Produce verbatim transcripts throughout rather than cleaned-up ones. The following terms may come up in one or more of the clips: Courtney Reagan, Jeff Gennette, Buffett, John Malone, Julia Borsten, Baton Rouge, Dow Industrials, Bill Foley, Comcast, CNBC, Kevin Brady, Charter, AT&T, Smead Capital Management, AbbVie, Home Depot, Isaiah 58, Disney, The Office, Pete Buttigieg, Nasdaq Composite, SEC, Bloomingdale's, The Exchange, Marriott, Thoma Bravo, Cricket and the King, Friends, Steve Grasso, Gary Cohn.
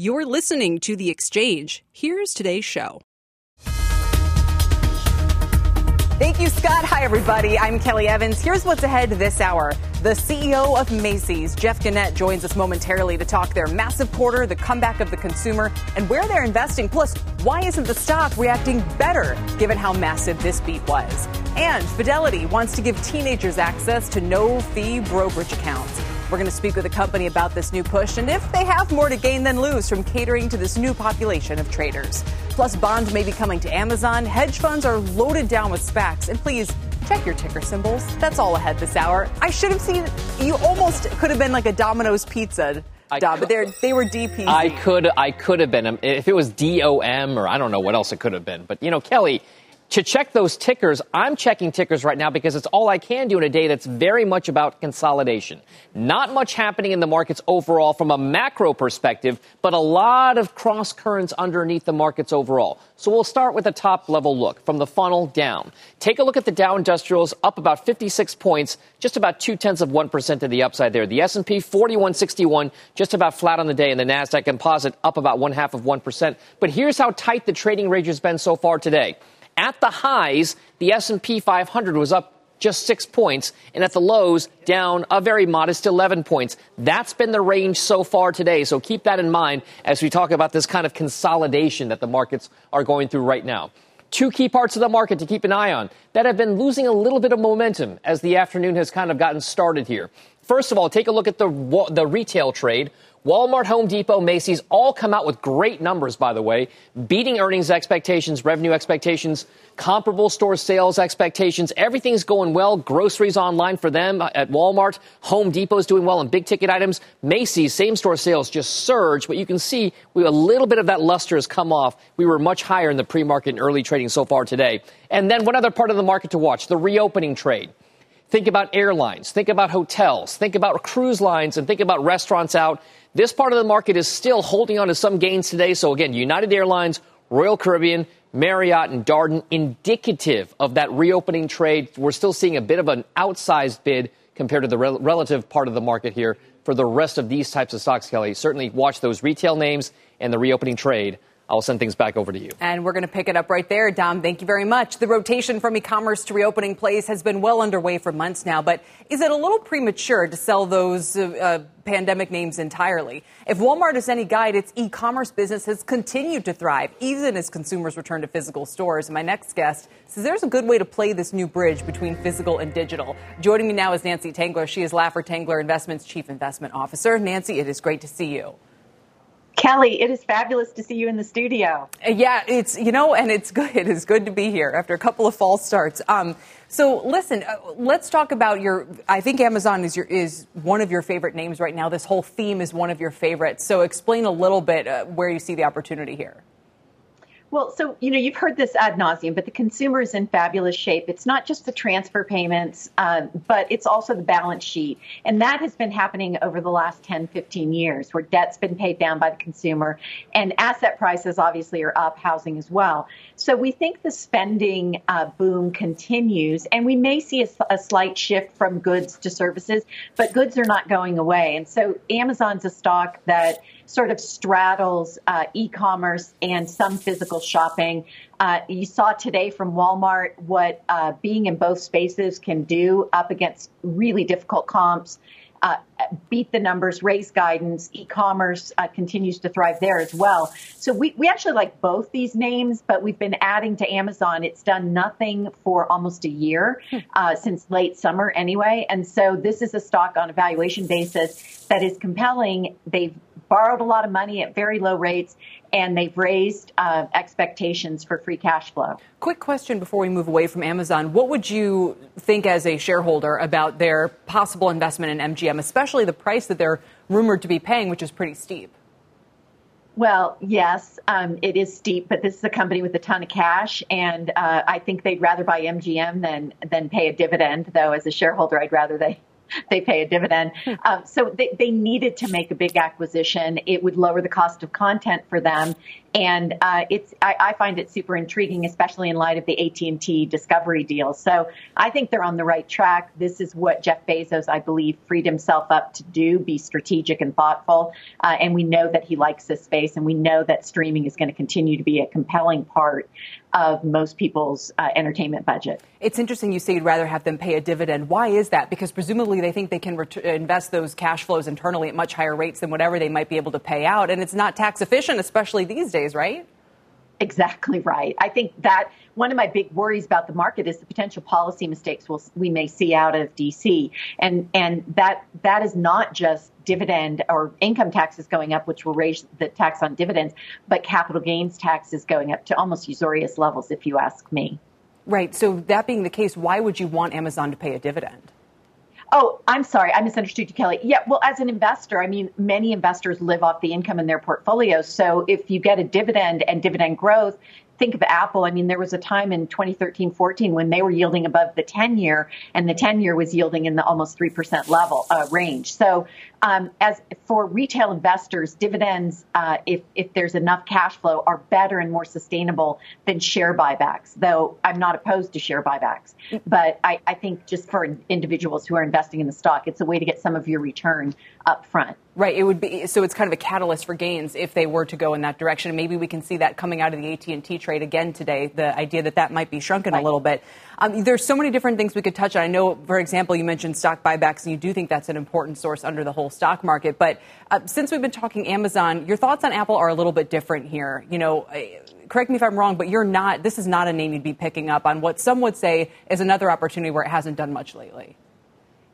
You're listening to The Exchange. Here's today's show. Thank you, Scott. Hi, everybody. I'm Kelly Evans. Here's what's ahead this hour. The C E O of Macy's, Jeff Gennette, joins us momentarily to talk their massive quarter, the comeback of the consumer, and where they're investing. Plus, why isn't the stock reacting better, given how massive this beat was? And Fidelity wants to give teenagers access to no-fee brokerage accounts. We're going to speak with the company about this new push and if they have more to gain than lose from catering to this new population of traders. Plus, Bond may be coming to Amazon. Hedge funds are loaded down with SPACs. And please, check your ticker symbols. That's all ahead this hour. I should have seen, you almost could have been like a Domino's pizza, Dom, but they were D P Z. I could, I could have been. If it was D O M or I don't know what else it could have been. But, you know, Kelly, to check those tickers, I'm checking tickers right now because it's all I can do in a day that's very much about consolidation. Not much happening in the markets overall from a macro perspective, but a lot of cross currents underneath the markets overall. So we'll start with a top level look from the funnel down. Take a look at the Dow Industrials, up about fifty-six points, just about two tenths of one percent to the upside there. The S and P forty-one sixty-one, just about flat on the day, and the NASDAQ Composite up about one half of one percent. But here's how tight the trading range has been so far today. At the highs, the S and P five hundred was up just six points, and at the lows, down a very modest eleven points. That's been the range so far today, so keep that in mind as we talk about this kind of consolidation that the markets are going through right now. Two key parts of the market to keep an eye on that have been losing a little bit of momentum as the afternoon has kind of gotten started here. First of all, take a look at the the retail trade. Walmart, Home Depot, Macy's all come out with great numbers, by the way, beating earnings expectations, revenue expectations, comparable store sales expectations. Everything's going well. Groceries online for them at Walmart. Home Depot's doing well in big ticket items. Macy's same store sales just surged, but you can see we a little bit of that luster has come off. We were much higher in the pre-market and early trading so far today. And then one other part of the market to watch, the reopening trade. Think about airlines, think about hotels, think about cruise lines, and think about restaurants out. This part of the market is still holding on to some gains today. So, again, United Airlines, Royal Caribbean, Marriott, and Darden, indicative of that reopening trade. We're still seeing a bit of an outsized bid compared to the rel- relative part of the market here for the rest of these types of stocks, Kelly. Certainly watch those retail names and the reopening trade. I'll send things back over to you. And we're going to pick it up right there, Dom. Thank you very much. The rotation from e-commerce to reopening plays has been well underway for months now. But is it a little premature to sell those uh, uh, pandemic names entirely? If Walmart is any guide, its e-commerce business has continued to thrive, even as consumers return to physical stores. And my next guest says there's a good way to play this new bridge between physical and digital. Joining me now is Nancy Tangler. She is Laffer Tangler Investments Chief Investment Officer. Nancy, it is great to see you. Kelly, it is fabulous to see you in the studio. Yeah, it's, you know, and it's good. It is good to be here after a couple of false starts. Um, so listen, uh, let's talk about your, I think Amazon is your is one of your favorite names right now. This whole theme is one of your favorites. So explain a little bit uh, where you see the opportunity here. Well, so, you know, you've heard this ad nauseum, but the consumer is in fabulous shape. It's not just the transfer payments, um, but it's also the balance sheet. And that has been happening over the last ten, fifteen years, where debt's been paid down by the consumer. And asset prices obviously are up, housing as well. So we think the spending uh, boom continues, and we may see a, a slight shift from goods to services, but goods are not going away. And so Amazon's a stock that sort of straddles uh, e-commerce and some physical shopping. Uh, you saw today from Walmart what uh, being in both spaces can do up against really difficult comps, uh, beat the numbers, raise guidance. E-commerce uh, continues to thrive there as well. So we, we actually like both these names, but we've been adding to Amazon. It's done nothing for almost a year, uh, since late summer anyway. And so this is a stock on a valuation basis that is compelling. They've borrowed a lot of money at very low rates, and they've raised uh, expectations for free cash flow. Quick question before we move away from Amazon. What would you think as a shareholder about their possible investment in M G M, especially the price that they're rumored to be paying, which is pretty steep? Well, yes, um, it is steep, but this is a company with a ton of cash, and uh, I think they'd rather buy M G M than than pay a dividend, though as a shareholder, I'd rather they, they pay a dividend. Um, so they, they needed to make a big acquisition. It would lower the cost of content for them, and uh, it's I, I find it super intriguing, especially in light of the A T and T Discovery deal. So I think they're on the right track. This is what Jeff Bezos, I believe, freed himself up to do, be strategic and thoughtful, uh, and we know that he likes this space, and we know that streaming is going to continue to be a compelling part of most people's uh, entertainment budget. It's interesting you say you'd rather have them pay a dividend. Why is that? Because presumably they think they can ret- invest those cash flows internally at much higher rates than whatever they might be able to pay out, and it's not tax efficient, especially these days, right? Exactly right. I think that one of my big worries about the market is the potential policy mistakes we'll, we may see out of D C, and and that that is not just dividend or income taxes going up, which will raise the tax on dividends, but capital gains taxes going up to almost usurious levels, if you ask me. Right. So that being the case, why would you want Amazon to pay a dividend? Oh, I'm sorry. I misunderstood you, Kelly. Yeah, well, as an investor, I mean, many investors live off the income in their portfolios. So if you get a dividend and dividend growth, think of Apple. I mean, there was a time in twenty thirteen, fourteen when they were yielding above the ten-year, and the ten-year was yielding in the almost three percent level uh, range. So um, as for retail investors, dividends, uh, if, if there's enough cash flow, are better and more sustainable than share buybacks, though I'm not opposed to share buybacks. But I, I think just for individuals who are investing in the stock, it's a way to get some of your return up front. Right. It would be, so it's kind of a catalyst for gains if they were to go in that direction. Maybe we can see that coming out of the A T and T trade again today, the idea that that might be shrunken right. a little bit. Um, there's so many different things we could touch on. I know, for example, you mentioned stock buybacks, and you do think that's an important source under the whole stock market. But uh, since we've been talking Amazon, your thoughts on Apple are a little bit different here. You know, correct me if I'm wrong, but you're not, this is not a name you'd be picking up on what some would say is another opportunity where it hasn't done much lately.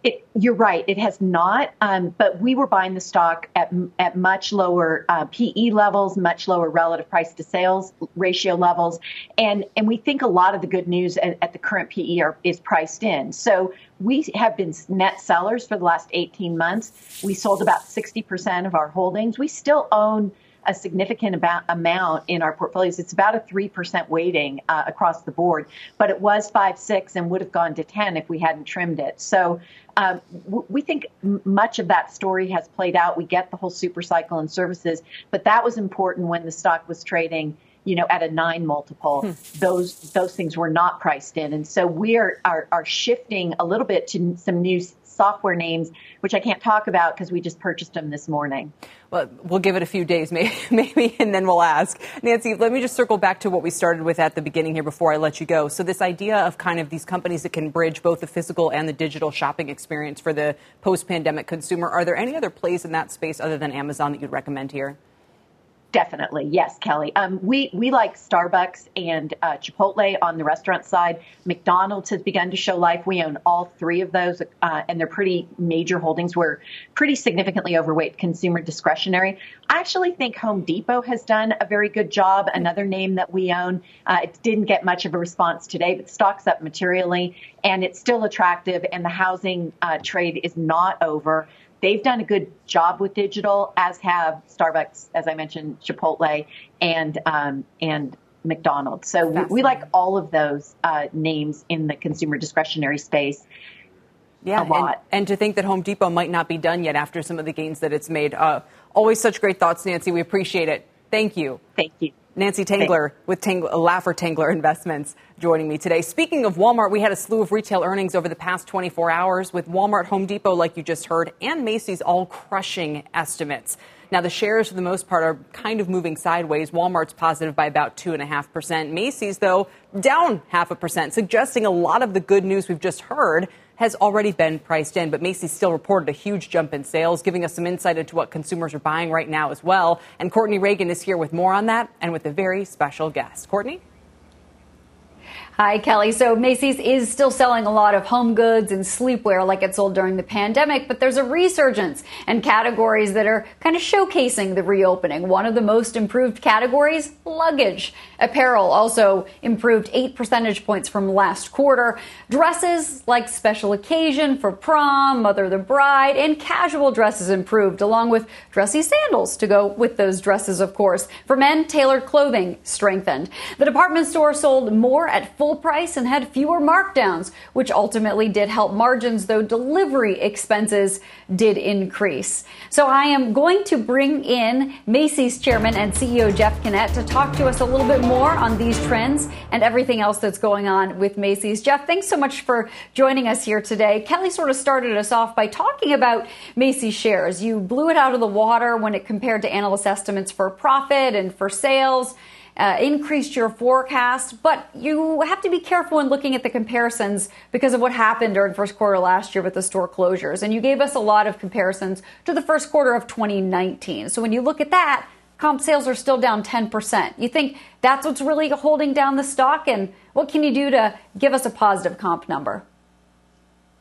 It, you're right. It has not. Um, but we were buying the stock at at much lower uh, P E levels, much lower relative price to sales ratio levels. And and we think a lot of the good news at, at the current P E are, is priced in. So we have been net sellers for the last eighteen months. We sold about sixty percent of our holdings. We still own a significant about amount in our portfolios. It's about a three percent weighting uh, across the board, but it was five, six and would have gone to ten if we hadn't trimmed it. So um, w- we think m- much of that story has played out. We get the whole super cycle in services, but that was important when the stock was trading, you know, at a nine multiple. Hmm. Those those things were not priced in. And so we are, are, are shifting a little bit to some new software names, which I can't talk about because we just purchased them this morning. Well, we'll give it a few days maybe, maybe, and then we'll ask. Nancy, let me just circle back to what we started with at the beginning here before I let you go. So this idea of kind of these companies that can bridge both the physical and the digital shopping experience for the post-pandemic consumer, are there any other plays in that space other than Amazon that you'd recommend here? Definitely. Yes, Kelly. Um, we, we like Starbucks and uh, Chipotle on the restaurant side. McDonald's has begun to show life. We own all three of those, uh, and they're pretty major holdings. We're pretty significantly overweight consumer discretionary. I actually think Home Depot has done a very good job. Another name that we own. Uh, it didn't get much of a response today, but stock's up materially, and it's still attractive, and the housing uh, trade is not over. They've done a good job with digital, as have Starbucks, as I mentioned, Chipotle, and um, and McDonald's. So we, we like all of those uh, names in the consumer discretionary space. Yeah, a lot. And, and to think that Home Depot might not be done yet after some of the gains that it's made. Uh, always such great thoughts, Nancy. We appreciate it. Thank you. Thank you. Nancy Tangler with Tangler, Laffer Tangler Investments joining me today. Speaking of Walmart, we had a slew of retail earnings over the past twenty-four hours with Walmart, Home Depot, like you just heard, and Macy's all crushing estimates. Now, the shares, for the most part, are kind of moving sideways. Walmart's positive by about two point five percent. Macy's, though, down half a percent, suggesting a lot of the good news we've just heard has already been priced in. But Macy's still reported a huge jump in sales, giving us some insight into what consumers are buying right now as well. And Courtney Reagan is here with more on that and with a very special guest. Courtney? Hi, Kelly. So Macy's is still selling a lot of home goods and sleepwear like it sold during the pandemic, but there's a resurgence in categories that are kind of showcasing the reopening. One of the most improved categories, luggage. Apparel also improved eight percentage points from last quarter. Dresses like special occasion for prom, Mother of the Bride, and casual dresses improved, along with dressy sandals to go with those dresses, of course. For men, tailored clothing strengthened. The department store sold more at full full price and had fewer markdowns, which ultimately did help margins, though delivery expenses did increase. So I am going to bring in Macy's chairman and C E O Jeff Gennette to talk to us a little bit more on these trends and everything else that's going on with Macy's. Jeff, thanks so much for joining us here today. Kelly sort of started us off by talking about Macy's shares. You blew it out of the water when it compared to analyst estimates for profit and for sales. Uh, increased your forecast, but you have to be careful in looking at the comparisons because of what happened during first quarter last year with the store closures. And you gave us a lot of comparisons to the first quarter of twenty nineteen. So when you look at that, comp sales are still down ten percent. You think that's what's really holding down the stock? And what can you do to give us a positive comp number?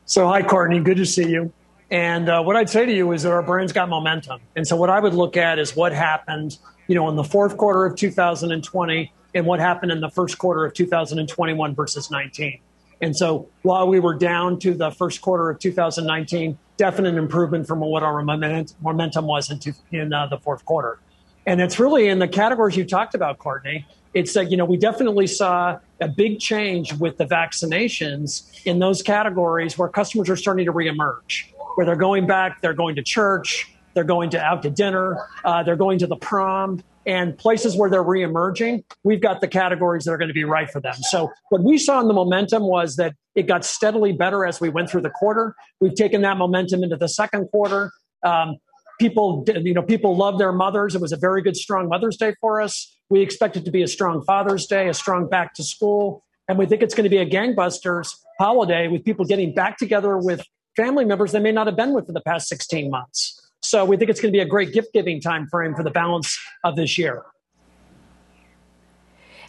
So hi, Courtney. Good to see you. And uh, what I'd say to you is that our brand's got momentum. And so what I would look at is what happened, you know, in the fourth quarter of two thousand twenty and what happened in the first quarter of two thousand twenty-one versus nineteen. And so while we were down to the first quarter of two thousand nineteen, definite improvement from what our momentum was in, two, in uh, the fourth quarter. And it's really in the categories you talked about, Courtney. It's that, you know, we definitely saw a big change with the vaccinations in those categories where customers are starting to reemerge, where they're going back, they're going to church, they're going to out to dinner, uh, they're going to the prom, and places where they're reemerging, we've got the categories that are going to be right for them. So what we saw in the momentum was that it got steadily better as we went through the quarter. We've taken that momentum into the second quarter. Um, people, you know, people love their mothers. It was a very good, strong Mother's Day for us. We expect it to be a strong Father's Day, a strong back to school. And we think it's going to be a gangbusters holiday with people getting back together with family members they may not have been with for the past sixteen months. So we think it's going to be a great gift-giving time frame for the balance of this year.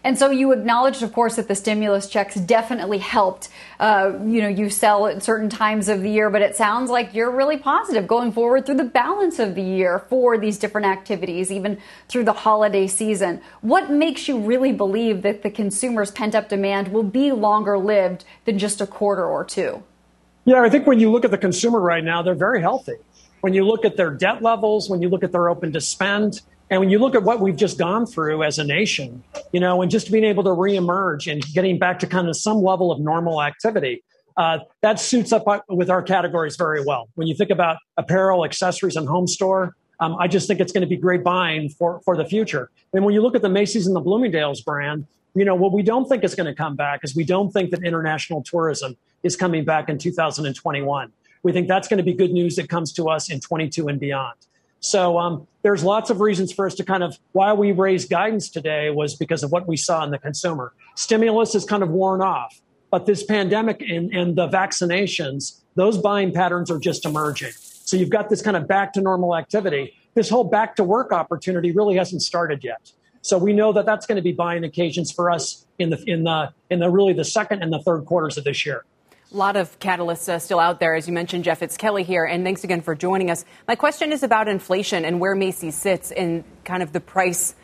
And so you acknowledged, of course, that the stimulus checks definitely helped. Uh, you know, you sell at certain times of the year, but it sounds like you're really positive going forward through the balance of the year for these different activities, even through the holiday season. What makes you really believe that the consumer's pent-up demand will be longer-lived than just a quarter or two? Yeah, I think when you look at the consumer right now, they're very healthy. When you look at their debt levels, when you look at their open to spend, and when you look at what we've just gone through as a nation, you know, and just being able to reemerge and getting back to kind of some level of normal activity, uh, that suits up with our categories very well. When you think about apparel, accessories, and home store, um, I just think it's going to be great buying for, for the future. And when you look at the Macy's and the Bloomingdale's brand, you know, what we don't think is going to come back is we don't think that international tourism is coming back in two thousand twenty-one. We think that's going to be good news that comes to us in twenty-two and beyond. So um, there's lots of reasons for us to kind of why we raised guidance today was because of what we saw in the consumer. Stimulus is kind of worn off, but this pandemic and, and the vaccinations, those buying patterns are just emerging. So you've got this kind of back to normal activity. This whole back to work opportunity really hasn't started yet. So we know that that's going to be buying occasions for us in the in the in the really the second and the third quarters of this year. A lot of catalysts uh, still out there. As you mentioned, Jeff, it's Kelly here. And thanks again for joining us. My question is about inflation and where Macy's sits in kind of the price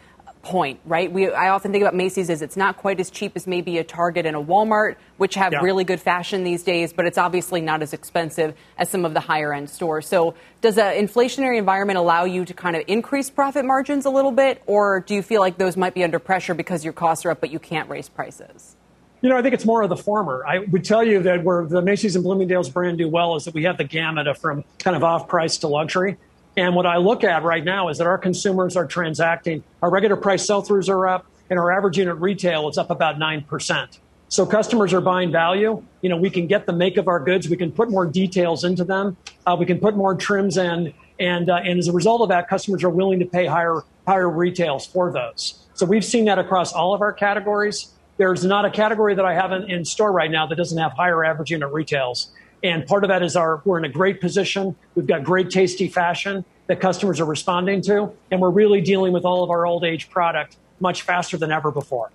point, right? We I often think about Macy's as it's not quite as cheap as maybe a Target and a Walmart, which have yeah. really good fashion these days, but it's obviously not as expensive as some of the higher end stores. So does an inflationary environment allow you to kind of increase profit margins a little bit, or do you feel like those might be under pressure because your costs are up, but you can't raise prices? You know, I think it's more of the former. I would tell you that where the Macy's and Bloomingdale's brand do well is that we have the gamut of from kind of off-price to luxury. And what I look at right now is that our consumers are transacting. Our regular price sell-throughs are up, and our average unit retail is up about nine percent. So customers are buying value. You know, we can get the make of our goods. We can put more details into them. Uh, we can put more trims in. And, uh, and as a result of that, customers are willing to pay higher, higher retails for those. So we've seen that across all of our categories. There's not a category that I have in, in store right now that doesn't have higher average unit retails. And part of that is our we're in a great position. We've got great tasty fashion that customers are responding to. And we're really dealing with all of our old age product much faster than ever before.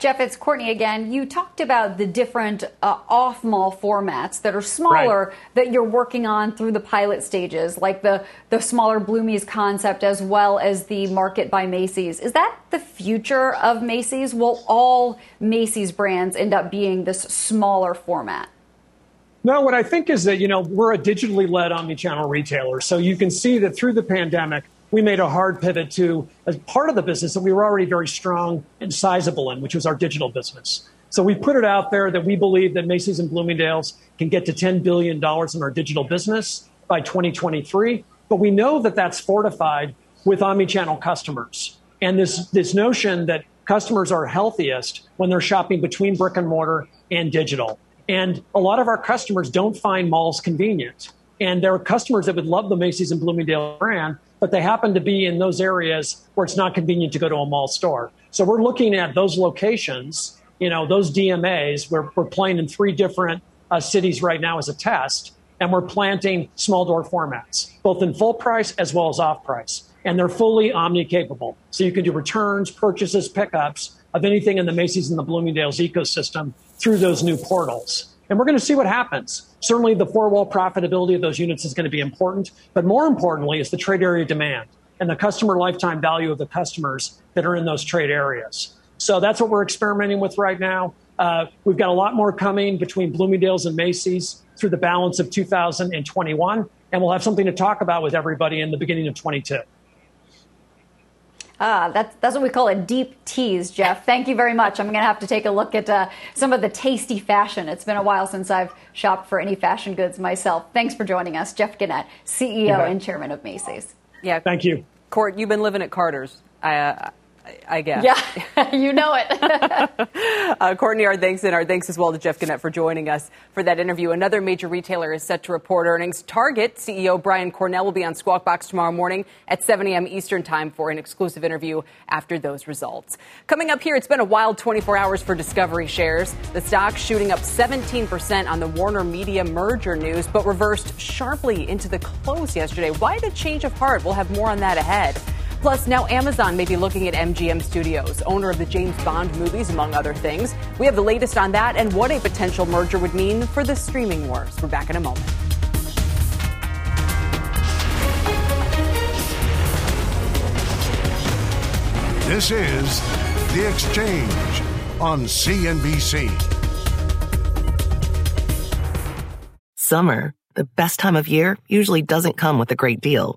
Jeff, it's Courtney again. You talked about the different uh, off-mall formats that are smaller right. that you're working on through the pilot stages, like the, the smaller Bloomies concept as well as the Market by Macy's. Is that the future of Macy's? Will all Macy's brands end up being this smaller format? No, what I think is that, you know, we're a digitally led omnichannel retailer. So you can see that through the pandemic, we made a hard pivot to a part of the business that we were already very strong and sizable in, which was our digital business. So we put it out there that we believe that Macy's and Bloomingdale's can get to ten billion dollars in our digital business by twenty twenty-three. But we know that that's fortified with omnichannel customers. And this, this notion that customers are healthiest when they're shopping between brick and mortar and digital. And a lot of our customers don't find malls convenient. And there are customers that would love the Macy's and Bloomingdale's brand, but they happen to be in those areas where it's not convenient to go to a mall store. So we're looking at those locations, you know, those D M As. We're, we're playing in three different uh, cities right now as a test, and we're planting small door formats, both in full price as well as off price. And they're fully omni-capable. So you can do returns, purchases, pickups of anything in the Macy's and the Bloomingdale's ecosystem through those new portals. And we're going to see what happens. Certainly, the four-wall profitability of those units is going to be important. But more importantly is the trade area demand and the customer lifetime value of the customers that are in those trade areas. So that's what we're experimenting with right now. Uh, we've got a lot more coming between Bloomingdale's and Macy's through the balance of two thousand twenty-one. And we'll have something to talk about with everybody in the beginning of twenty-two. Ah, that's, that's what we call a deep tease, Jeff. Thank you very much. I'm going to have to take a look at uh, some of the tasty fashion. It's been a while since I've shopped for any fashion goods myself. Thanks for joining us, Jeff Gennette, C E O yeah. and chairman of Macy's. Yeah. Thank you. Court, you've been living at Carter's, I, uh, I guess. Yeah, you know it. uh, Courtney, our thanks, and our thanks as well to Jeff Gennette for joining us for that interview. Another major retailer is set to report earnings. Target C E O Brian Cornell will be on Squawk Box tomorrow morning at seven a.m. Eastern time for an exclusive interview after those results. Coming up here, it's been a wild twenty-four hours for Discovery shares. The stock shooting up seventeen percent on the Warner Media merger news, but reversed sharply into the close yesterday. Why the change of heart? We'll have more on that ahead. Plus, now Amazon may be looking at M G M Studios, owner of the James Bond movies, among other things. We have the latest on that and what a potential merger would mean for the streaming wars. We're back in a moment. This is The Exchange on C N B C. Summer, the best time of year, usually doesn't come with a great deal.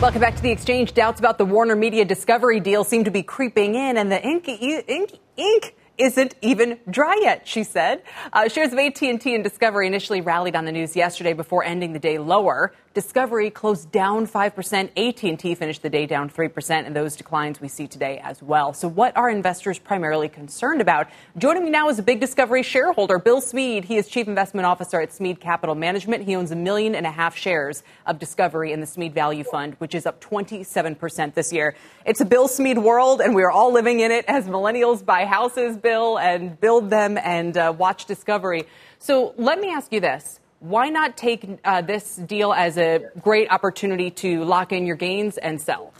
Welcome back to The Exchange. Doubts about the Warner Media Discovery deal seem to be creeping in, and the ink, ink, ink isn't even dry yet, she said. Uh, shares of A T and T and Discovery initially rallied on the news yesterday before ending the day lower. Discovery closed down five percent. A T and T finished the day down three percent, and those declines we see today as well. So what are investors primarily concerned about? Joining me now is a big Discovery shareholder, Bill Smead. He is Chief Investment Officer at Smead Capital Management. He owns a million and a half shares of Discovery in the Smead Value Fund, which is up twenty-seven percent this year. It's a Bill Smead world, and we are all living in it as millennials buy houses, Bill, and build them and uh, watch Discovery. So let me ask you this. Why not take uh, this deal as a great opportunity to lock in your gains and sell?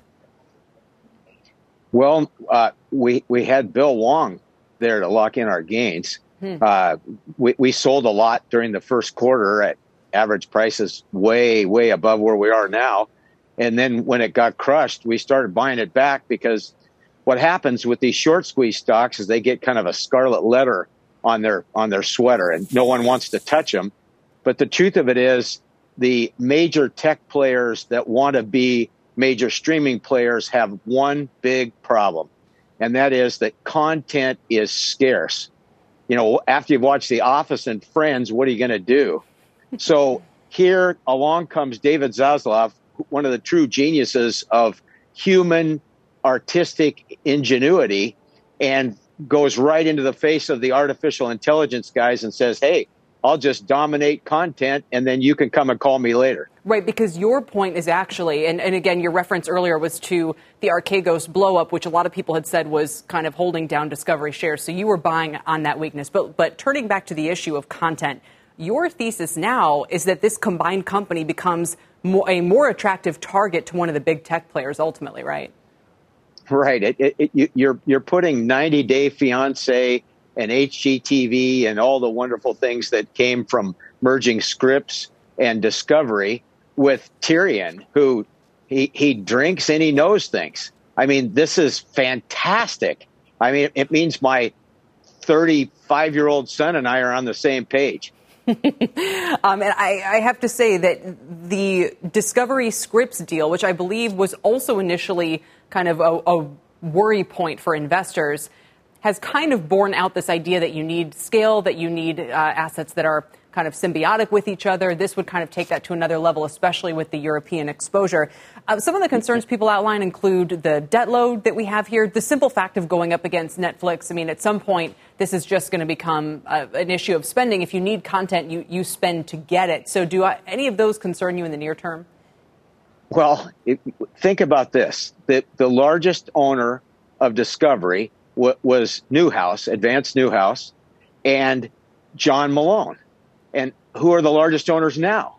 Well, uh, we we had Bill Long there to lock in our gains. Hmm. Uh, we, we sold a lot during the first quarter at average prices way, way above where we are now. And then when it got crushed, we started buying it back because what happens with these short squeeze stocks is they get kind of a scarlet letter on their on their sweater, and no one wants to touch them. But the truth of it is, the major tech players that want to be major streaming players have one big problem, and that is that content is scarce. You know, after you've watched The Office and Friends, what are you going to do? So here along comes David Zaslav, one of the true geniuses of human artistic ingenuity, and goes right into the face of the artificial intelligence guys and says, hey, I'll just dominate content, and then you can come and call me later. Right, because your point is actually, and, and again, your reference earlier was to the Archegos blow-up, which a lot of people had said was kind of holding down Discovery shares. So you were buying on that weakness. But, but turning back to the issue of content, your thesis now is that this combined company becomes more, a more attractive target to one of the big tech players ultimately, right? Right. It, it, it, you're, you're putting ninety day fiancé and H G T V and all the wonderful things that came from merging Scripps and Discovery with Tyrion, who he, he drinks and he knows things. I mean, this is fantastic. I mean, it means my thirty-five-year-old son and I are on the same page. um, and I, I have to say that the Discovery Scripps deal, which I believe was also initially kind of a, a worry point for investors, has kind of borne out this idea that you need scale, that you need uh, assets that are kind of symbiotic with each other. This would kind of take that to another level, especially with the European exposure. Uh, some of the concerns people outline include the debt load that we have here, the simple fact of going up against Netflix. I mean, at some point, this is just going to become uh, an issue of spending. If you need content, you, you spend to get it. So do I, any of those concern you in the near term? Well, it, think about this. The, the largest owner of Discovery was Newhouse, Advanced Newhouse, and John Malone. And who are the largest owners now?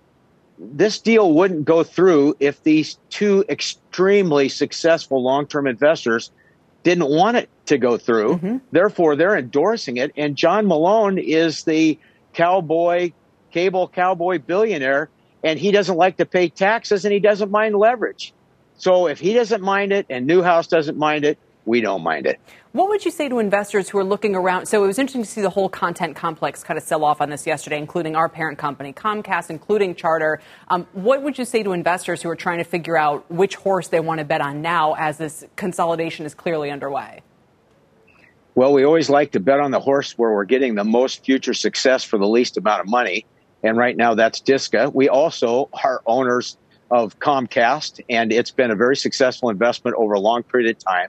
This deal wouldn't go through if these two extremely successful long-term investors didn't want it to go through. Mm-hmm. Therefore, they're endorsing it. And John Malone is the cowboy, cable cowboy billionaire, and he doesn't like to pay taxes and he doesn't mind leverage. So if he doesn't mind it and Newhouse doesn't mind it, we don't mind it. What would you say to investors who are looking around? So it was interesting to see the whole content complex kind of sell off on this yesterday, including our parent company, Comcast, including Charter. Um, what would you say to investors who are trying to figure out which horse they want to bet on now as this consolidation is clearly underway? Well, we always like to bet on the horse where we're getting the most future success for the least amount of money. And right now that's Disca. We also are owners of Comcast, and it's been a very successful investment over a long period of time.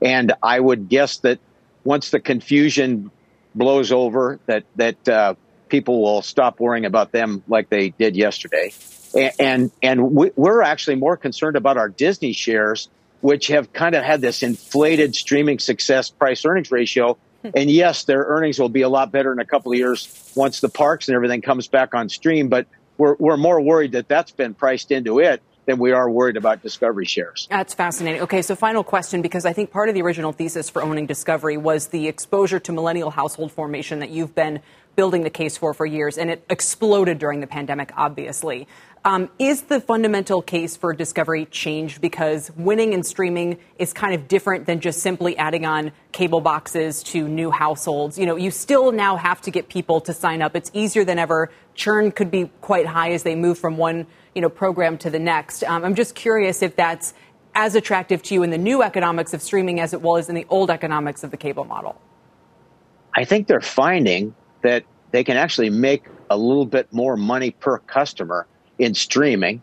And I would guess that once the confusion blows over, that that uh, people will stop worrying about them like they did yesterday. And and, and we, we're actually more concerned about our Disney shares, which have kind of had this inflated streaming success price earnings ratio. And yes, their earnings will be a lot better in a couple of years once the parks and everything comes back on stream. But we're we're more worried that that's been priced into it than we are worried about Discovery shares. That's fascinating. Okay, so final question, because I think part of the original thesis for owning Discovery was the exposure to millennial household formation that you've been building the case for for years, and it exploded during the pandemic, obviously. Um, is the fundamental case for Discovery changed because winning in streaming is kind of different than just simply adding on cable boxes to new households? You know, you still now have to get people to sign up. It's easier than ever. Churn could be quite high as they move from one, you know, program to the next. Um, I'm just curious if that's as attractive to you in the new economics of streaming as it was in the old economics of the cable model. I think they're finding that they can actually make a little bit more money per customer in streaming.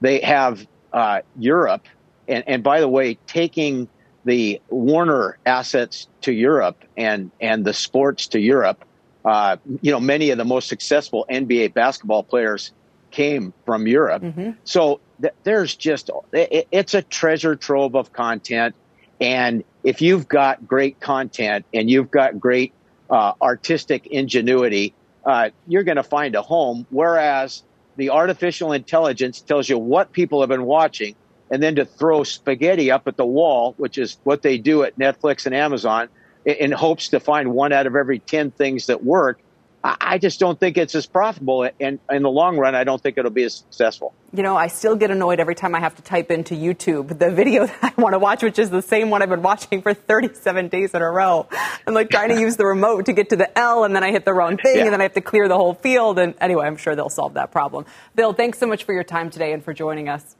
They have uh, Europe. And, and by the way, taking the Warner assets to Europe and, and the sports to Europe, uh, you know, many of the most successful N B A basketball players came from Europe. Mm-hmm. So th- there's just, it, it's a treasure trove of content. And if you've got great content and you've got great uh, artistic ingenuity, uh, you're going to find a home. Whereas the artificial intelligence tells you what people have been watching, and then to throw spaghetti up at the wall, which is what they do at Netflix and Amazon, in hopes to find one out of every ten things that work. I just don't think it's as profitable. And in the long run, I don't think it'll be as successful. You know, I still get annoyed every time I have to type into YouTube the video that I want to watch, which is the same one I've been watching for thirty-seven days in a row. I'm like trying to use the remote to get to the L, and then I hit the wrong thing, yeah. and then I have to clear the whole field. And anyway, I'm sure they'll solve that problem. Bill, thanks so much for your time today and for joining us.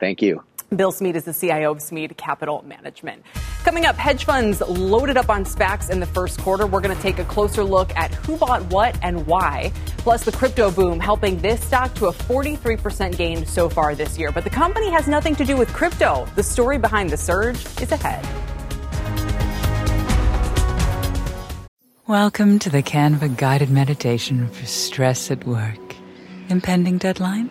Thank you. Bill Smead is the C I O of Smead Capital Management. Coming up, hedge funds loaded up on SPACs in the first quarter. We're going to take a closer look at who bought what and why, plus the crypto boom helping this stock to a forty-three percent gain so far this year. But the company has nothing to do with crypto. The story behind the surge is ahead. Welcome to the Canva guided meditation for stress at work. Impending deadline?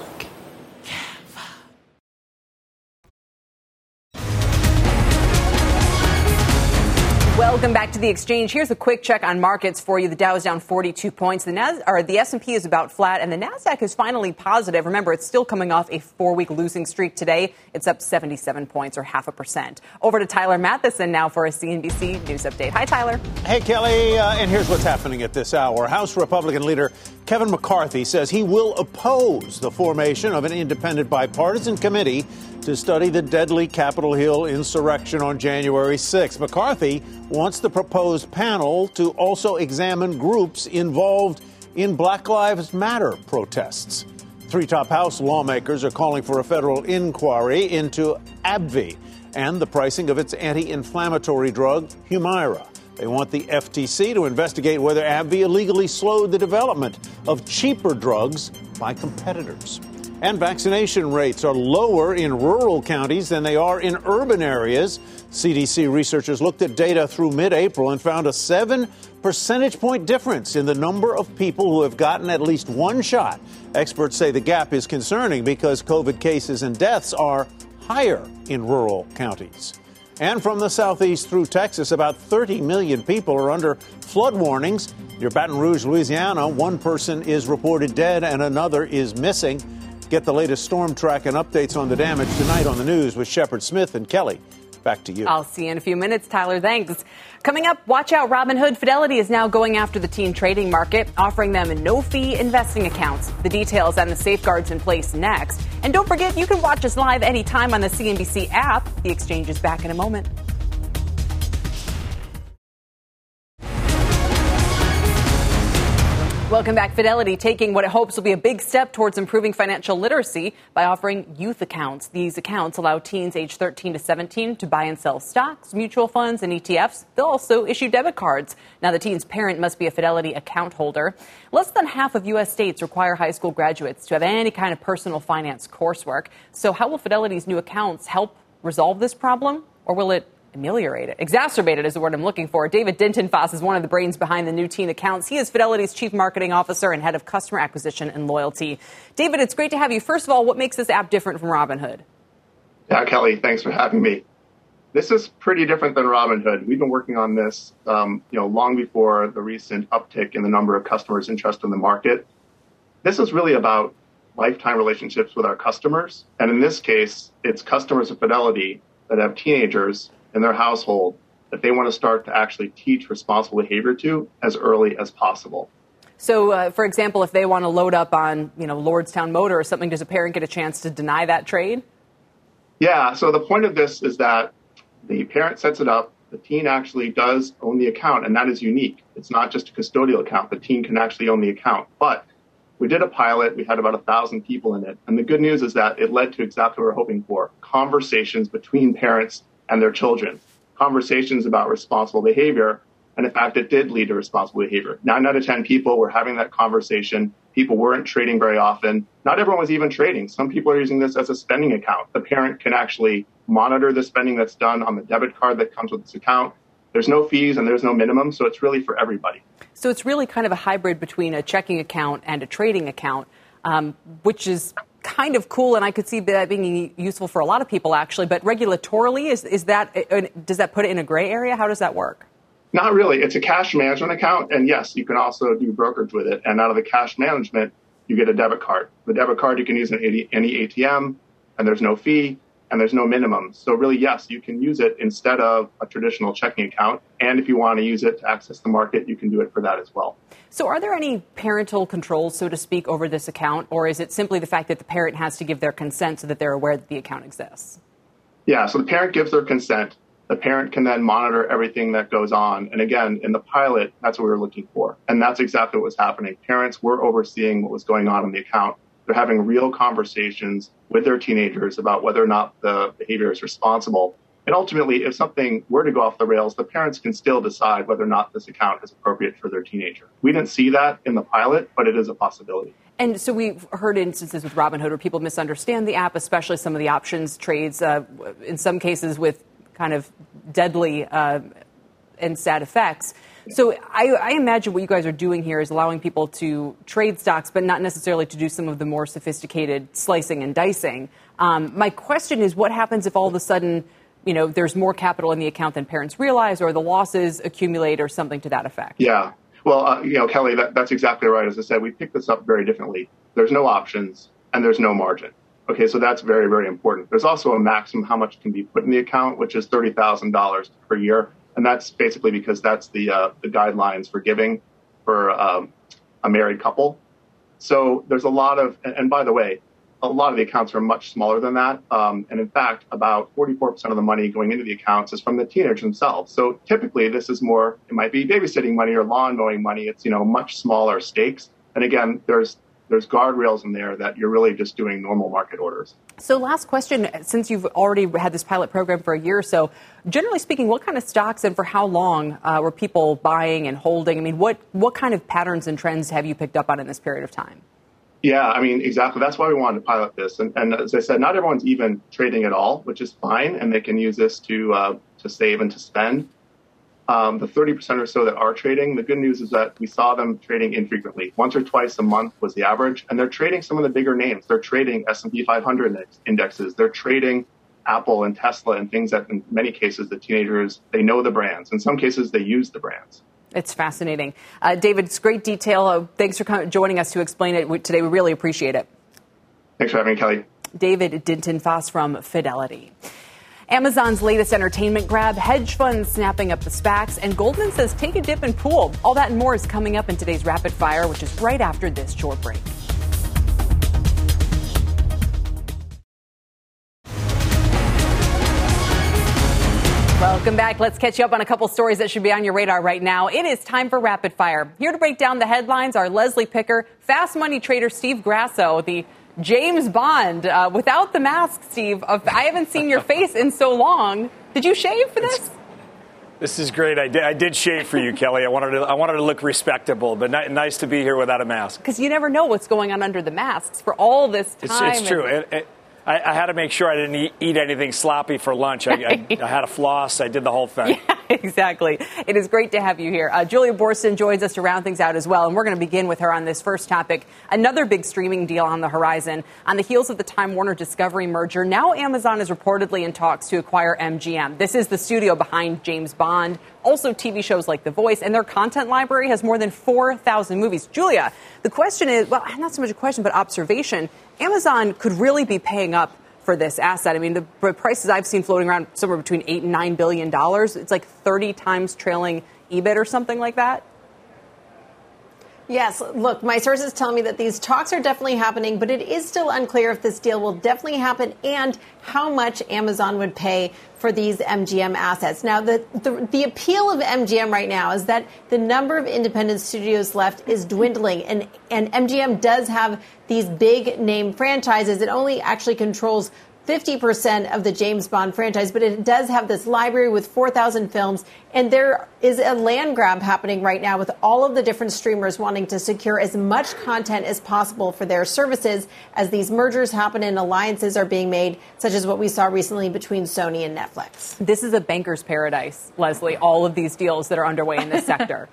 Welcome back to The Exchange. Here's a quick check on markets for you. The Dow is down forty-two points. The, Nas- or the S and P is about flat, and the Nasdaq is finally positive. Remember, it's still coming off a four-week losing streak today. It's up seventy-seven points, or half a percent. Over to Tyler Matheson now for a C N B C News update. Hi, Tyler. Hey, Kelly. Uh, and here's what's happening at this hour. House Republican leader Kevin McCarthy says he will oppose the formation of an independent bipartisan committee to study the deadly Capitol Hill insurrection on January sixth. McCarthy wants the proposed panel to also examine groups involved in Black Lives Matter protests. Three top House lawmakers are calling for a federal inquiry into AbbVie and the pricing of its anti-inflammatory drug, Humira. They want the F T C to investigate whether AbbVie illegally slowed the development of cheaper drugs by competitors. And vaccination rates are lower in rural counties than they are in urban areas. C D C researchers looked at data through mid-April and found a seven percentage point difference in the number of people who have gotten at least one shot. Experts say the gap is concerning because COVID cases and deaths are higher in rural counties. And from the southeast through Texas, about thirty million people are under flood warnings. Near Baton Rouge, Louisiana, one person is reported dead and another is missing. Get the latest storm track and updates on the damage tonight on the news with Shepard Smith and Kelly. Back to you. I'll see you in a few minutes, Tyler. Thanks. Coming up, watch out, Robinhood. Fidelity is now going after the teen trading market, offering them no-fee investing accounts. The details and the safeguards in place next. And don't forget, you can watch us live anytime on the C N B C app. The Exchange is back in a moment. Welcome back. Fidelity taking what it hopes will be a big step towards improving financial literacy by offering youth accounts. These accounts allow teens aged thirteen to seventeen to buy and sell stocks, mutual funds, and E T Fs. They'll also issue debit cards. Now, the teen's parent must be a Fidelity account holder. Less than half of U S states require high school graduates to have any kind of personal finance coursework. So how will Fidelity's new accounts help resolve this problem, or will it ameliorate it? Exacerbate it is the word I'm looking for. David Dintenfass is one of the brains behind the new teen accounts. He is Fidelity's chief marketing officer and head of customer acquisition and loyalty. David, it's great to have you. First of all, what makes this app different from Robinhood? Yeah, Kelly, thanks for having me. This is pretty different than Robinhood. We've been working on this, um, you know, long before the recent uptick in the number of customers interested in the market. This is really about lifetime relationships with our customers. And in this case, it's customers of Fidelity that have teenagers in their household that they want to start to actually teach responsible behavior to as early as possible. So, uh, for example, if they want to load up on, you know, Lordstown Motor or something, does a parent get a chance to deny that trade? Yeah. So the point of this is that the parent sets it up. The teen actually does own the account, and that is unique. It's not just a custodial account. The teen can actually own the account. But we did a pilot. We had about one thousand people in it. And the good news is that it led to exactly what we were hoping for, conversations between parents and their children, conversations about responsible behavior. And in fact, it did lead to responsible behavior. Nine out of ten people were having that conversation. People weren't trading very often. Not everyone was even trading. Some people are using this as a spending account. The parent can actually monitor the spending that's done on the debit card that comes with this account. There's no fees and there's no minimum, so it's really for everybody. So it's really kind of a hybrid between a checking account and a trading account, um, which is kind of cool, and I could see that being useful for a lot of people, actually. But regulatorily, is, is that, does that put it in a gray area? How does that work? Not really. It's a cash management account, and yes, you can also do brokerage with it. And out of the cash management, you get a debit card. The debit card you can use in any A T M, and there's no fee, and there's no minimum. So really, yes, you can use it instead of a traditional checking account. And if you want to use it to access the market, you can do it for that as well. So are there any parental controls, so to speak, over this account? Or is it simply the fact that the parent has to give their consent so that they're aware that the account exists? Yeah, so the parent gives their consent. The parent can then monitor everything that goes on. And again, in the pilot, that's what we were looking for. And that's exactly what was happening. Parents were overseeing what was going on in the account. They're having real conversations with their teenagers about whether or not the behavior is responsible. And ultimately, if something were to go off the rails, the parents can still decide whether or not this account is appropriate for their teenager. We didn't see that in the pilot, but it is a possibility. And so we've heard instances with Robinhood where people misunderstand the app, especially some of the options trades, uh, in some cases with kind of deadly uh, and sad effects. So I, I imagine what you guys are doing here is allowing people to trade stocks, but not necessarily to do some of the more sophisticated slicing and dicing. Um, my question is, what happens if all of a sudden, you know, there's more capital in the account than parents realize, or the losses accumulate, or something to that effect? Yeah. Well, uh, you know, Kelly, that, that's exactly right. As I said, we picked this up very differently. There's no options and there's no margin. Okay, so that's very, very important. There's also a maximum how much can be put in the account, which is thirty thousand dollars per year. And that's basically because that's the uh, the guidelines for giving for um, a married couple. So there's a lot of, and, and by the way, a lot of the accounts are much smaller than that. Um, and in fact, about forty-four percent of the money going into the accounts is from the teenagers themselves. So typically this is more, it might be babysitting money or lawn mowing money. It's, you know, much smaller stakes. And again, there's there's guardrails in there that you're really just doing normal market orders. So last question, since you've already had this pilot program for a year or so, generally speaking, what kind of stocks and for how long uh, were people buying and holding? I mean, what, what kind of patterns and trends have you picked up on in this period of time? Yeah, I mean, exactly. That's why we wanted to pilot this. And, and as I said, not everyone's even trading at all, which is fine. And they can use this to uh, to save and to spend. Um, the thirty percent or so that are trading, the good news is that we saw them trading infrequently. Once or twice a month was the average. And they're trading some of the bigger names. They're trading S and P five hundred indexes. They're trading Apple and Tesla and things that in many cases the teenagers, they know the brands. In some cases, they use the brands. It's fascinating. Uh, David, it's great detail. Uh, thanks for joining us to explain it today. We really appreciate it. Thanks for having me, Kelly. David Dintenfass from Fidelity. Amazon's latest entertainment grab, hedge funds snapping up the SPACs, and Goldman says take a dip in pool. All that and more is coming up in today's Rapid Fire, which is right after this short break. Welcome back. Let's catch you up on a couple stories that should be on your radar right now. It is time for Rapid Fire. Here to break down the headlines are Leslie Picker, fast money trader Steve Grasso, the James Bond. Uh, without the mask, Steve, of, I haven't seen your face in so long. Did you shave for this? It's- This is great. I did, I did shave for you, Kelly. I wanted to, I wanted to look respectable, but ni- nice to be here without a mask. Because you never know what's going on under the masks for all this time. It's, it's true. And- it, it, I, I had to make sure I didn't eat, eat anything sloppy for lunch. I, I, I had a floss. I did the whole thing. Yeah, exactly. It is great to have you here. Uh, Julia Borsten joins us to round things out as well. And we're going to begin with her on this first topic. Another big streaming deal on the horizon. On the heels of the Time Warner Discovery merger, now Amazon is reportedly in talks to acquire M G M. This is the studio behind James Bond, also T V shows like The Voice, and their content library has more than four thousand movies. Julia, the question is, well, not so much a question, but observation. Amazon could really be paying up for this asset. I mean, the prices I've seen floating around somewhere between eight and nine billion dollars. It's like thirty times trailing E B I T or something like that. Yes. Look, my sources tell me that these talks are definitely happening, but it is still unclear if this deal will definitely happen and how much Amazon would pay for these M G M assets. Now, the, the the appeal of M G M right now is that the number of independent studios left is dwindling, and, and M G M does have these big name franchises. It only actually controls fifty percent of the James Bond franchise, but it does have this library with four thousand films, and there is a land grab happening right now with all of the different streamers wanting to secure as much content as possible for their services as these mergers happen and alliances are being made, such as what we saw recently between Sony and Netflix. This is a banker's paradise, Leslie, all of these deals that are underway in this sector.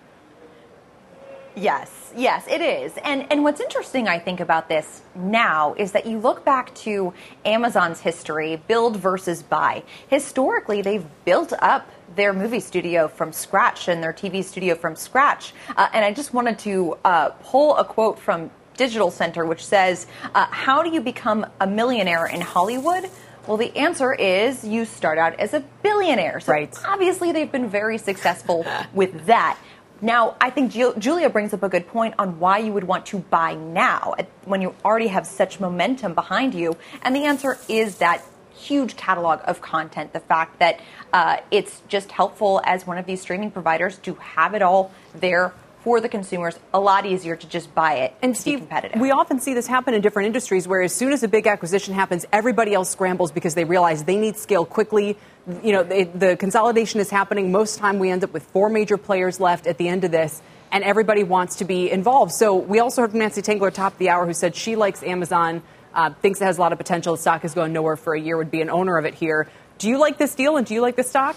Yes. Yes, yes, it is. And and what's interesting, I think, about this now is that you look back to Amazon's history, build versus buy. Historically, they've built up their movie studio from scratch and their T V studio from scratch. Uh, and I just wanted to uh, pull a quote from Digital Center, which says, uh, how do you become a millionaire in Hollywood? Well, the answer is you start out as a billionaire. So right. Obviously, they've been very successful with that. Now, I think Julia brings up a good point on why you would want to buy now when you already have such momentum behind you. And the answer is that huge catalog of content, the fact that uh, it's just helpful as one of these streaming providers to have it all there for the consumers, a lot easier to just buy it and to be competitive. We often see this happen in different industries where as soon as a big acquisition happens, everybody else scrambles because they realize they need scale quickly. You know, they, the consolidation is happening. Most of the time we end up with four major players left at the end of this, and everybody wants to be involved. So we also heard from Nancy Tangler, top of the hour, who said she likes Amazon, uh, thinks it has a lot of potential. The stock is going nowhere for a year, would be an owner of it here. Do you like this deal and do you like this stock?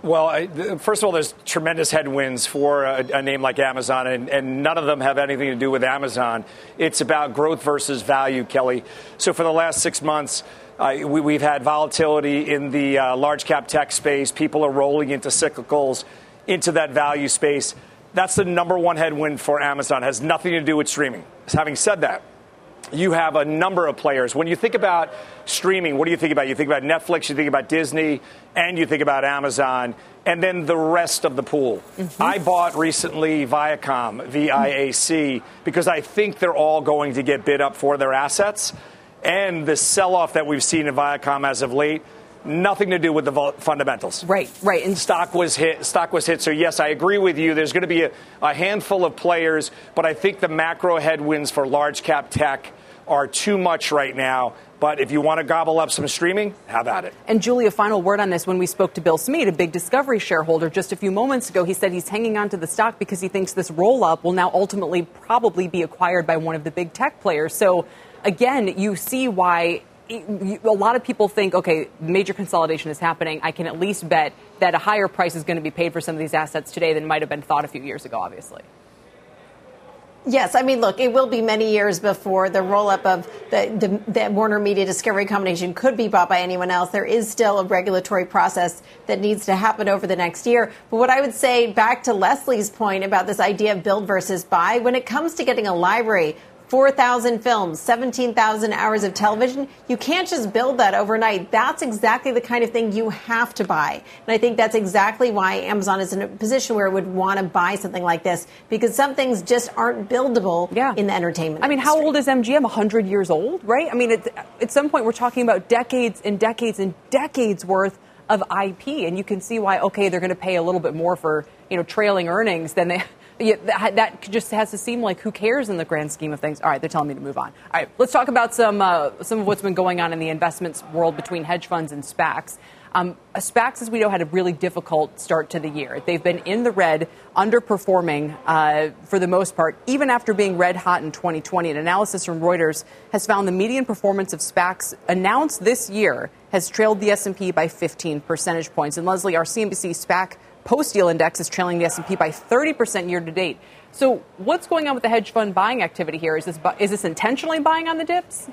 Well, I, first of all, there's tremendous headwinds for a, a name like Amazon, and, and none of them have anything to do with Amazon. It's about growth versus value, Kelly. So for the last six months, uh, we, we've had volatility in the uh, large cap tech space. People are rolling into cyclicals, into that value space. That's the number one headwind for Amazon. It has nothing to do with streaming. Having said that, you have a number of players. When you think about streaming, what do you think about? You think about Netflix, you think about Disney, and you think about Amazon, and then the rest of the pool. Mm-hmm. I bought recently Viacom, V I A C, because I think they're all going to get bid up for their assets. And the sell-off that we've seen in Viacom as of late, nothing to do with the fundamentals. Right, right. And stock was hit. Stock was hit. So, yes, I agree with you. There's going to be a, a handful of players, but I think the macro headwinds for large cap tech are too much right now. But if you want to gobble up some streaming, how about it? And, Julia, final word on this. When we spoke to Bill Smead, a big Discovery shareholder, just a few moments ago, he said he's hanging on to the stock because he thinks this roll-up will now ultimately probably be acquired by one of the big tech players. So, again, you see why a lot of people think, okay, major consolidation is happening. I can at least bet that a higher price is going to be paid for some of these assets today than might have been thought a few years ago, obviously. Yes, I mean, look, it will be many years before the roll-up of the, the, the Warner Media Discovery combination could be bought by anyone else. There is still a regulatory process that needs to happen over the next year. But what I would say, back to Leslie's point about this idea of build versus buy, when it comes to getting a library, four thousand films, seventeen thousand hours of television. You can't just build that overnight. That's exactly the kind of thing you have to buy. And I think that's exactly why Amazon is in a position where it would want to buy something like this, because some things just aren't buildable yeah. in the entertainment I mean, industry. How old is M G M? one hundred years old, right? I mean, it's, at some point we're talking about decades and decades and decades worth of I P. And you can see why, okay, they're going to pay a little bit more for, you know, trailing earnings than they... Yeah, that just has to seem like who cares in the grand scheme of things. All right, they're telling me to move on. All right, let's talk about some uh, some of what's been going on in the investments world between hedge funds and SPACs. Um, SPACs, as we know, had a really difficult start to the year. They've been in the red, underperforming uh, for the most part, even after being red hot in twenty twenty. An analysis from Reuters has found the median performance of SPACs announced this year has trailed the S and P by fifteen percentage points. And Leslie, our C N B C SPAC post-deal index is trailing the S and P by thirty percent year to date. So what's going on with the hedge fund buying activity here? Is this bu- is this intentionally buying on the dips?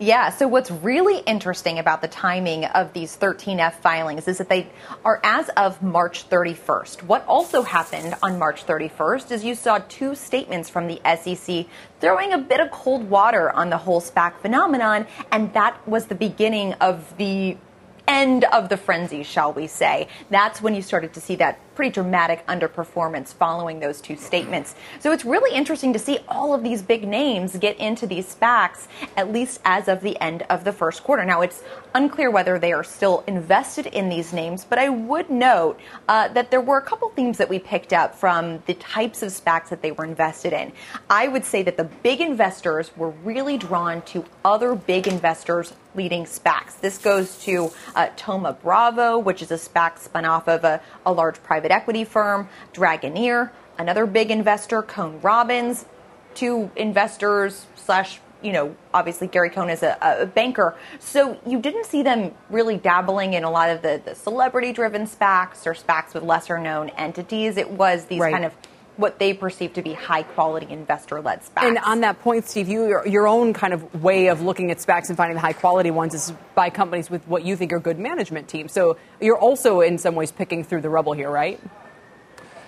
Yeah, so what's really interesting about the timing of these thirteen F filings is that they are as of March thirty-first. What also happened on March thirty-first is you saw two statements from the S E C throwing a bit of cold water on the whole SPAC phenomenon, and that was the beginning of the end of the frenzy, shall we say. That's when you started to see that pretty dramatic underperformance following those two statements. So it's really interesting to see all of these big names get into these SPACs, at least as of the end of the first quarter. Now, it's unclear whether they are still invested in these names, but I would note uh, that there were a couple themes that we picked up from the types of SPACs that they were invested in. I would say that the big investors were really drawn to other big investors leading SPACs. This goes to uh, Thoma Bravo, which is a SPAC spun off of a, a large private equity firm, Dragoneer, another big investor, Cone Robbins, two investors slash, you know, obviously Gary Cohn is a, a banker. So you didn't see them really dabbling in a lot of the, the celebrity-driven SPACs or SPACs with lesser-known entities. It was these right. kind of what they perceive to be high-quality investor-led SPACs. And on that point, Steve, you, your, your own kind of way of looking at SPACs and finding the high-quality ones is by companies with what you think are good management teams. So you're also in some ways picking through the rubble here, right?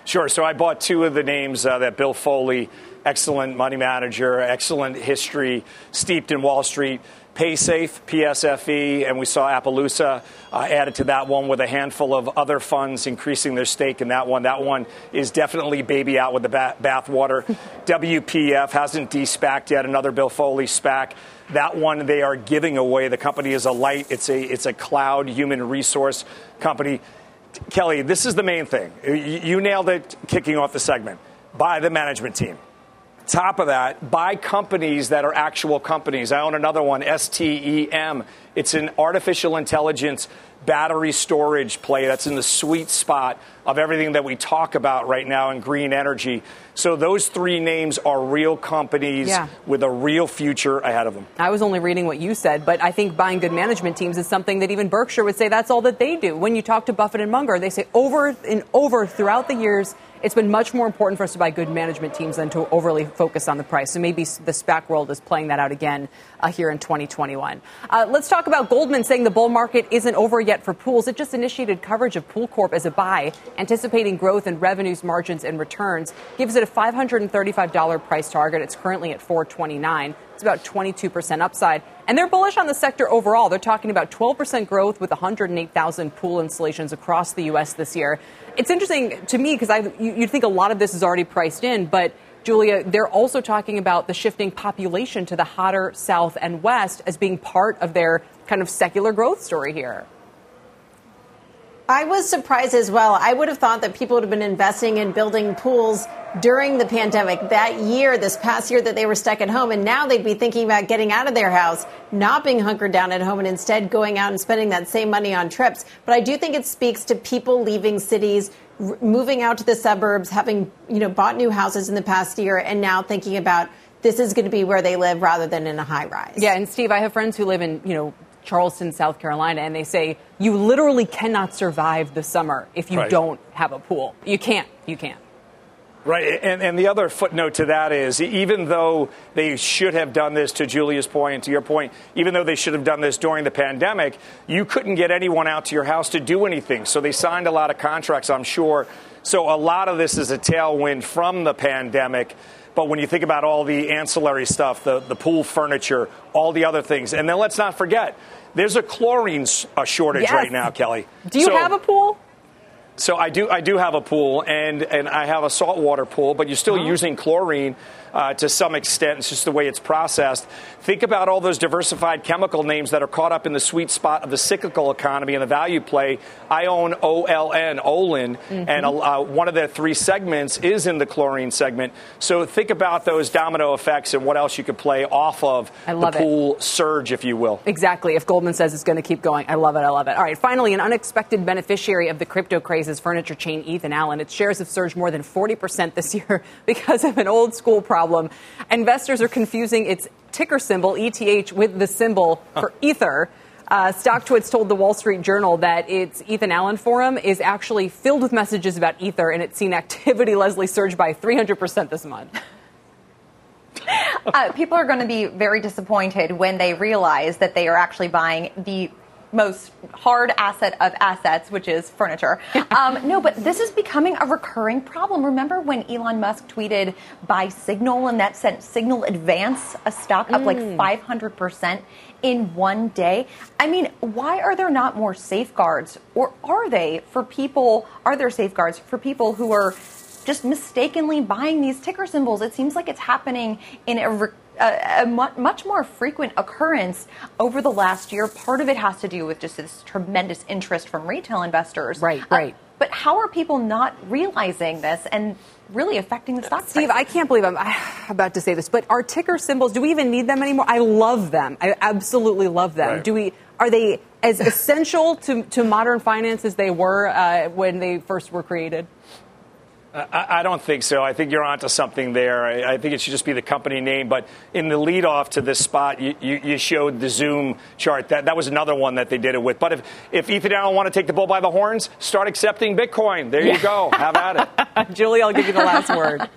Sure. So I bought two of the names uh, that Bill Foley, excellent money manager, excellent history, steeped in Wall Street, PaySafe, P S F E, and we saw Appaloosa uh, added to that one with a handful of other funds increasing their stake in that one. That one is definitely baby out with the ba- bathwater. W P F hasn't de-SPAC'd yet, another Bill Foley SPAC. That one they are giving away. The company is a light. It's a, it's a cloud human resource company. Kelly, this is the main thing. You nailed it kicking off the segment. Buy the management team. Top of that, buy companies that are actual companies. I own another one, S T E M. It's an artificial intelligence battery storage play that's in the sweet spot of everything that we talk about right now in green energy. So those three names are real companies yeah. with a real future ahead of them. I was only reading what you said, but I think buying good management teams is something that even Berkshire would say that's all that they do. When you talk to Buffett and Munger, they say over and over throughout the years, it's been much more important for us to buy good management teams than to overly focus on the price. So maybe the SPAC world is playing that out again uh, here in twenty twenty-one. Uh, let's talk about Goldman saying the bull market isn't over yet for pools. It just initiated coverage of Pool Corp as a buy, anticipating growth in revenues, margins, and returns. Gives it a five hundred thirty-five dollars price target. It's currently at four hundred twenty-nine dollars. It's about twenty-two percent upside. And they're bullish on the sector overall. They're talking about twelve percent growth with one hundred eight thousand pool installations across the U S this year. It's interesting to me because I you'd think a lot of this is already priced in, but Julia, they're also talking about the shifting population to the hotter South and West as being part of their kind of secular growth story here. I was surprised as well. I would have thought that people would have been investing in building pools during the pandemic that year, this past year that they were stuck at home. And now they'd be thinking about getting out of their house, not being hunkered down at home, and instead going out and spending that same money on trips. But I do think it speaks to people leaving cities, r- moving out to the suburbs, having, you know, bought new houses in the past year and now thinking about this is going to be where they live rather than in a high rise. Yeah. And Steve, I have friends who live in, you know, Charleston, South Carolina, and they say you literally cannot survive the summer if you right. don't have a pool. You can't. You can't. Right. And, and the other footnote to that is even though they should have done this, to Julia's point and to your point, even though they should have done this during the pandemic, you couldn't get anyone out to your house to do anything. So they signed a lot of contracts, I'm sure. So a lot of this is a tailwind from the pandemic. But when you think about all the ancillary stuff, the, the pool furniture, all the other things. And then let's not forget, there's a chlorine s- a shortage yes. right now, Kelly. Do you so, have a pool? So I do I do have a pool, and, and I have a saltwater pool, but you're still oh. using chlorine uh, to some extent. It's just the way it's processed. Think about all those diversified chemical names that are caught up in the sweet spot of the cyclical economy and the value play. I own O L N, Olin, mm-hmm. and uh, one of the three segments is in the chlorine segment. So think about those domino effects and what else you could play off of the pool it. surge, if you will. Exactly. If Goldman says it's going to keep going, I love it. I love it. All right. Finally, an unexpected beneficiary of the crypto craze is furniture chain Ethan Allen. Its shares have surged more than forty percent this year because of an old school problem. Investors are confusing its ticker symbol, E T H, with the symbol for Ether. Uh, StockTwits told the Wall Street Journal that its Ethan Allen forum is actually filled with messages about Ether, and it's seen activity, Leslie, surge by three hundred percent this month. uh, people are going to be very disappointed when they realize that they are actually buying the most hard asset of assets, which is furniture. Um, no, but this is becoming a recurring problem. Remember when Elon Musk tweeted buy Signal, and that sent Signal Advance a stock up mm. like five hundred percent in one day? I mean, why are there not more safeguards, or are they for people? Are there safeguards for people who are just mistakenly buying these ticker symbols? It seems like it's happening in a re- A, a much more frequent occurrence over the last year. Part of it has to do with just this tremendous interest from retail investors. Right, right. Uh, but how are people not realizing this and really affecting the stock Steve, price? I can't believe I'm about to say this, but are ticker symbols, do we even need them anymore? I love them. I absolutely love them. Right. Do we? Are they as essential to, to modern finance as they were uh, when they first were created? I, I don't think so. I think you're onto something there. I, I think it should just be the company name. But in the leadoff to this spot, you, you, you showed the Zoom chart. That that was another one that they did it with. But if, if Ethan Allen want to take the bull by the horns, start accepting Bitcoin. There yeah. you go. Have at it. Julie, I'll give you the last word.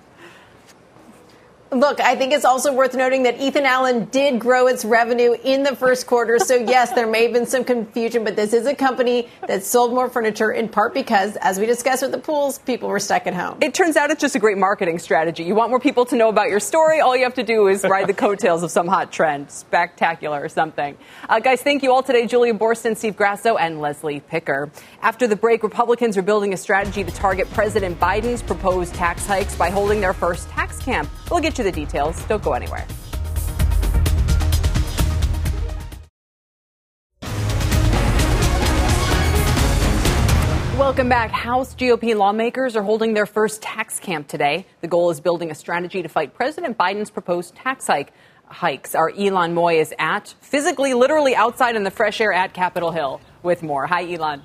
Look, I think it's also worth noting that Ethan Allen did grow its revenue in the first quarter. So, yes, there may have been some confusion, but this is a company that sold more furniture in part because, as we discussed with the pools, people were stuck at home. It turns out it's just a great marketing strategy. You want more people to know about your story. All you have to do is ride the coattails of some hot trend, spectacular or something. Uh, guys, thank you all today. Julia Borston, Steve Grasso, and Leslie Picker. After the break, Republicans are building a strategy to target President Biden's proposed tax hikes by holding their first tax camp. We'll get to the details. Don't go anywhere. Welcome back. House G O P lawmakers are holding their first tax camp today. The goal is building a strategy to fight President Biden's proposed tax hike. Hikes. Our Elon Moy is at, physically, literally outside in the fresh air at Capitol Hill with more. Hi, Elon.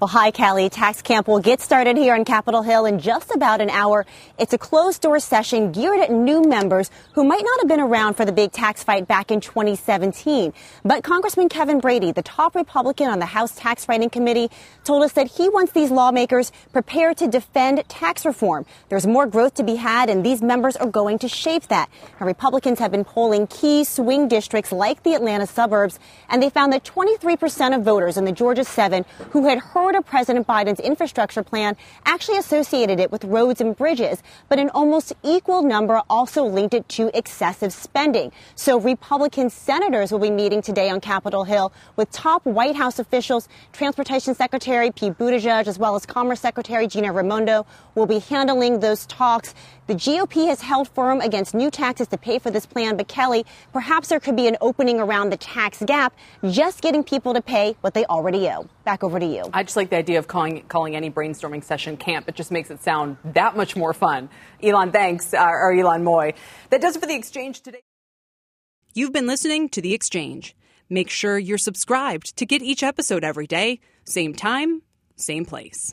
Well, hi, Callie. Tax camp will get started here on Capitol Hill in just about an hour. It's a closed-door session geared at new members who might not have been around for the big tax fight back in twenty seventeen. But Congressman Kevin Brady, the top Republican on the House Tax Writing Committee, told us that he wants these lawmakers prepared to defend tax reform. There's more growth to be had, and these members are going to shape that. Now, Republicans have been polling key swing districts like the Atlanta suburbs, and they found that twenty-three percent of voters in the Georgia seven who had heard President Biden's infrastructure plan actually associated it with roads and bridges, but an almost equal number also linked it to excessive spending. So Republican senators will be meeting today on Capitol Hill with top White House officials. Transportation Secretary Pete Buttigieg, as well as Commerce Secretary Gina Raimondo, will be handling those talks. The G O P has held firm against new taxes to pay for this plan, but Kelly, perhaps there could be an opening around the tax gap, just getting people to pay what they already owe. Back over to you. I just like the idea of calling calling any brainstorming session camp. It just makes it sound that much more fun. Elon, thanks, or Elon Moy. That does it for The Exchange today. You've been listening to The Exchange. Make sure you're subscribed to get each episode every day, same time, same place.